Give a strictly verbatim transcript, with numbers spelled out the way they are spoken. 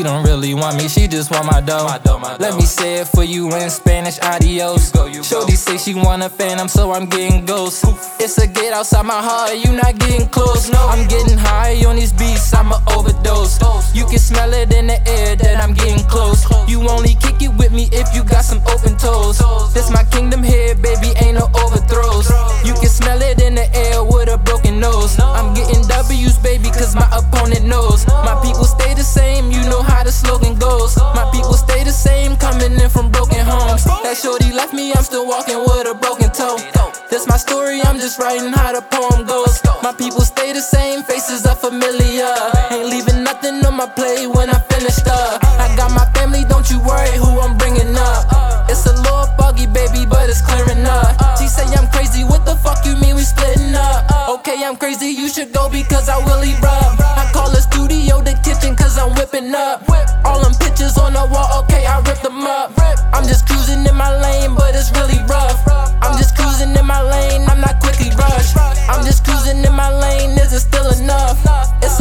She don't really want me, she just want my dough. My dough, my dough. Let me say it for you in Spanish, adios. You go, you Shorty go. Say she want a phantom, so I'm getting ghost. Oof. It's a get outside my heart, you not getting close. No, I'm getting high on these beats, I'ma overdose. You can smell it in the air that I'm getting close. You only kick it with me if you got some open toes. This my kingdom here, baby, ain't no overthrows. You can smell it in the air with a broken nose. I'm getting W's, baby, cause my opponent knows. My people stay the same, you know how the slogan goes. My people stay the same, coming in from broken homes. That shorty left me, I'm still walking with a broken toe. That's my story, I'm just writing how the poem goes. My people stay the same, faces are familiar. Ain't leaving nothing on my plate when I finished up. I got my family, don't you worry who I'm bringing up. It's a little buggy, baby, but it's clearing up. She say I'm crazy, what the fuck you mean we splitting up? Okay, I'm crazy, you should go because I will erupt. I call the studio the kitchen cause I'm whipping up. All them pictures on the wall, okay, I rip them up. I'm just cruising in my lane, but it's really rough. I'm just cruising in my lane, I'm not quickly rushed. I'm just cruising in my lane, is it still enough? It's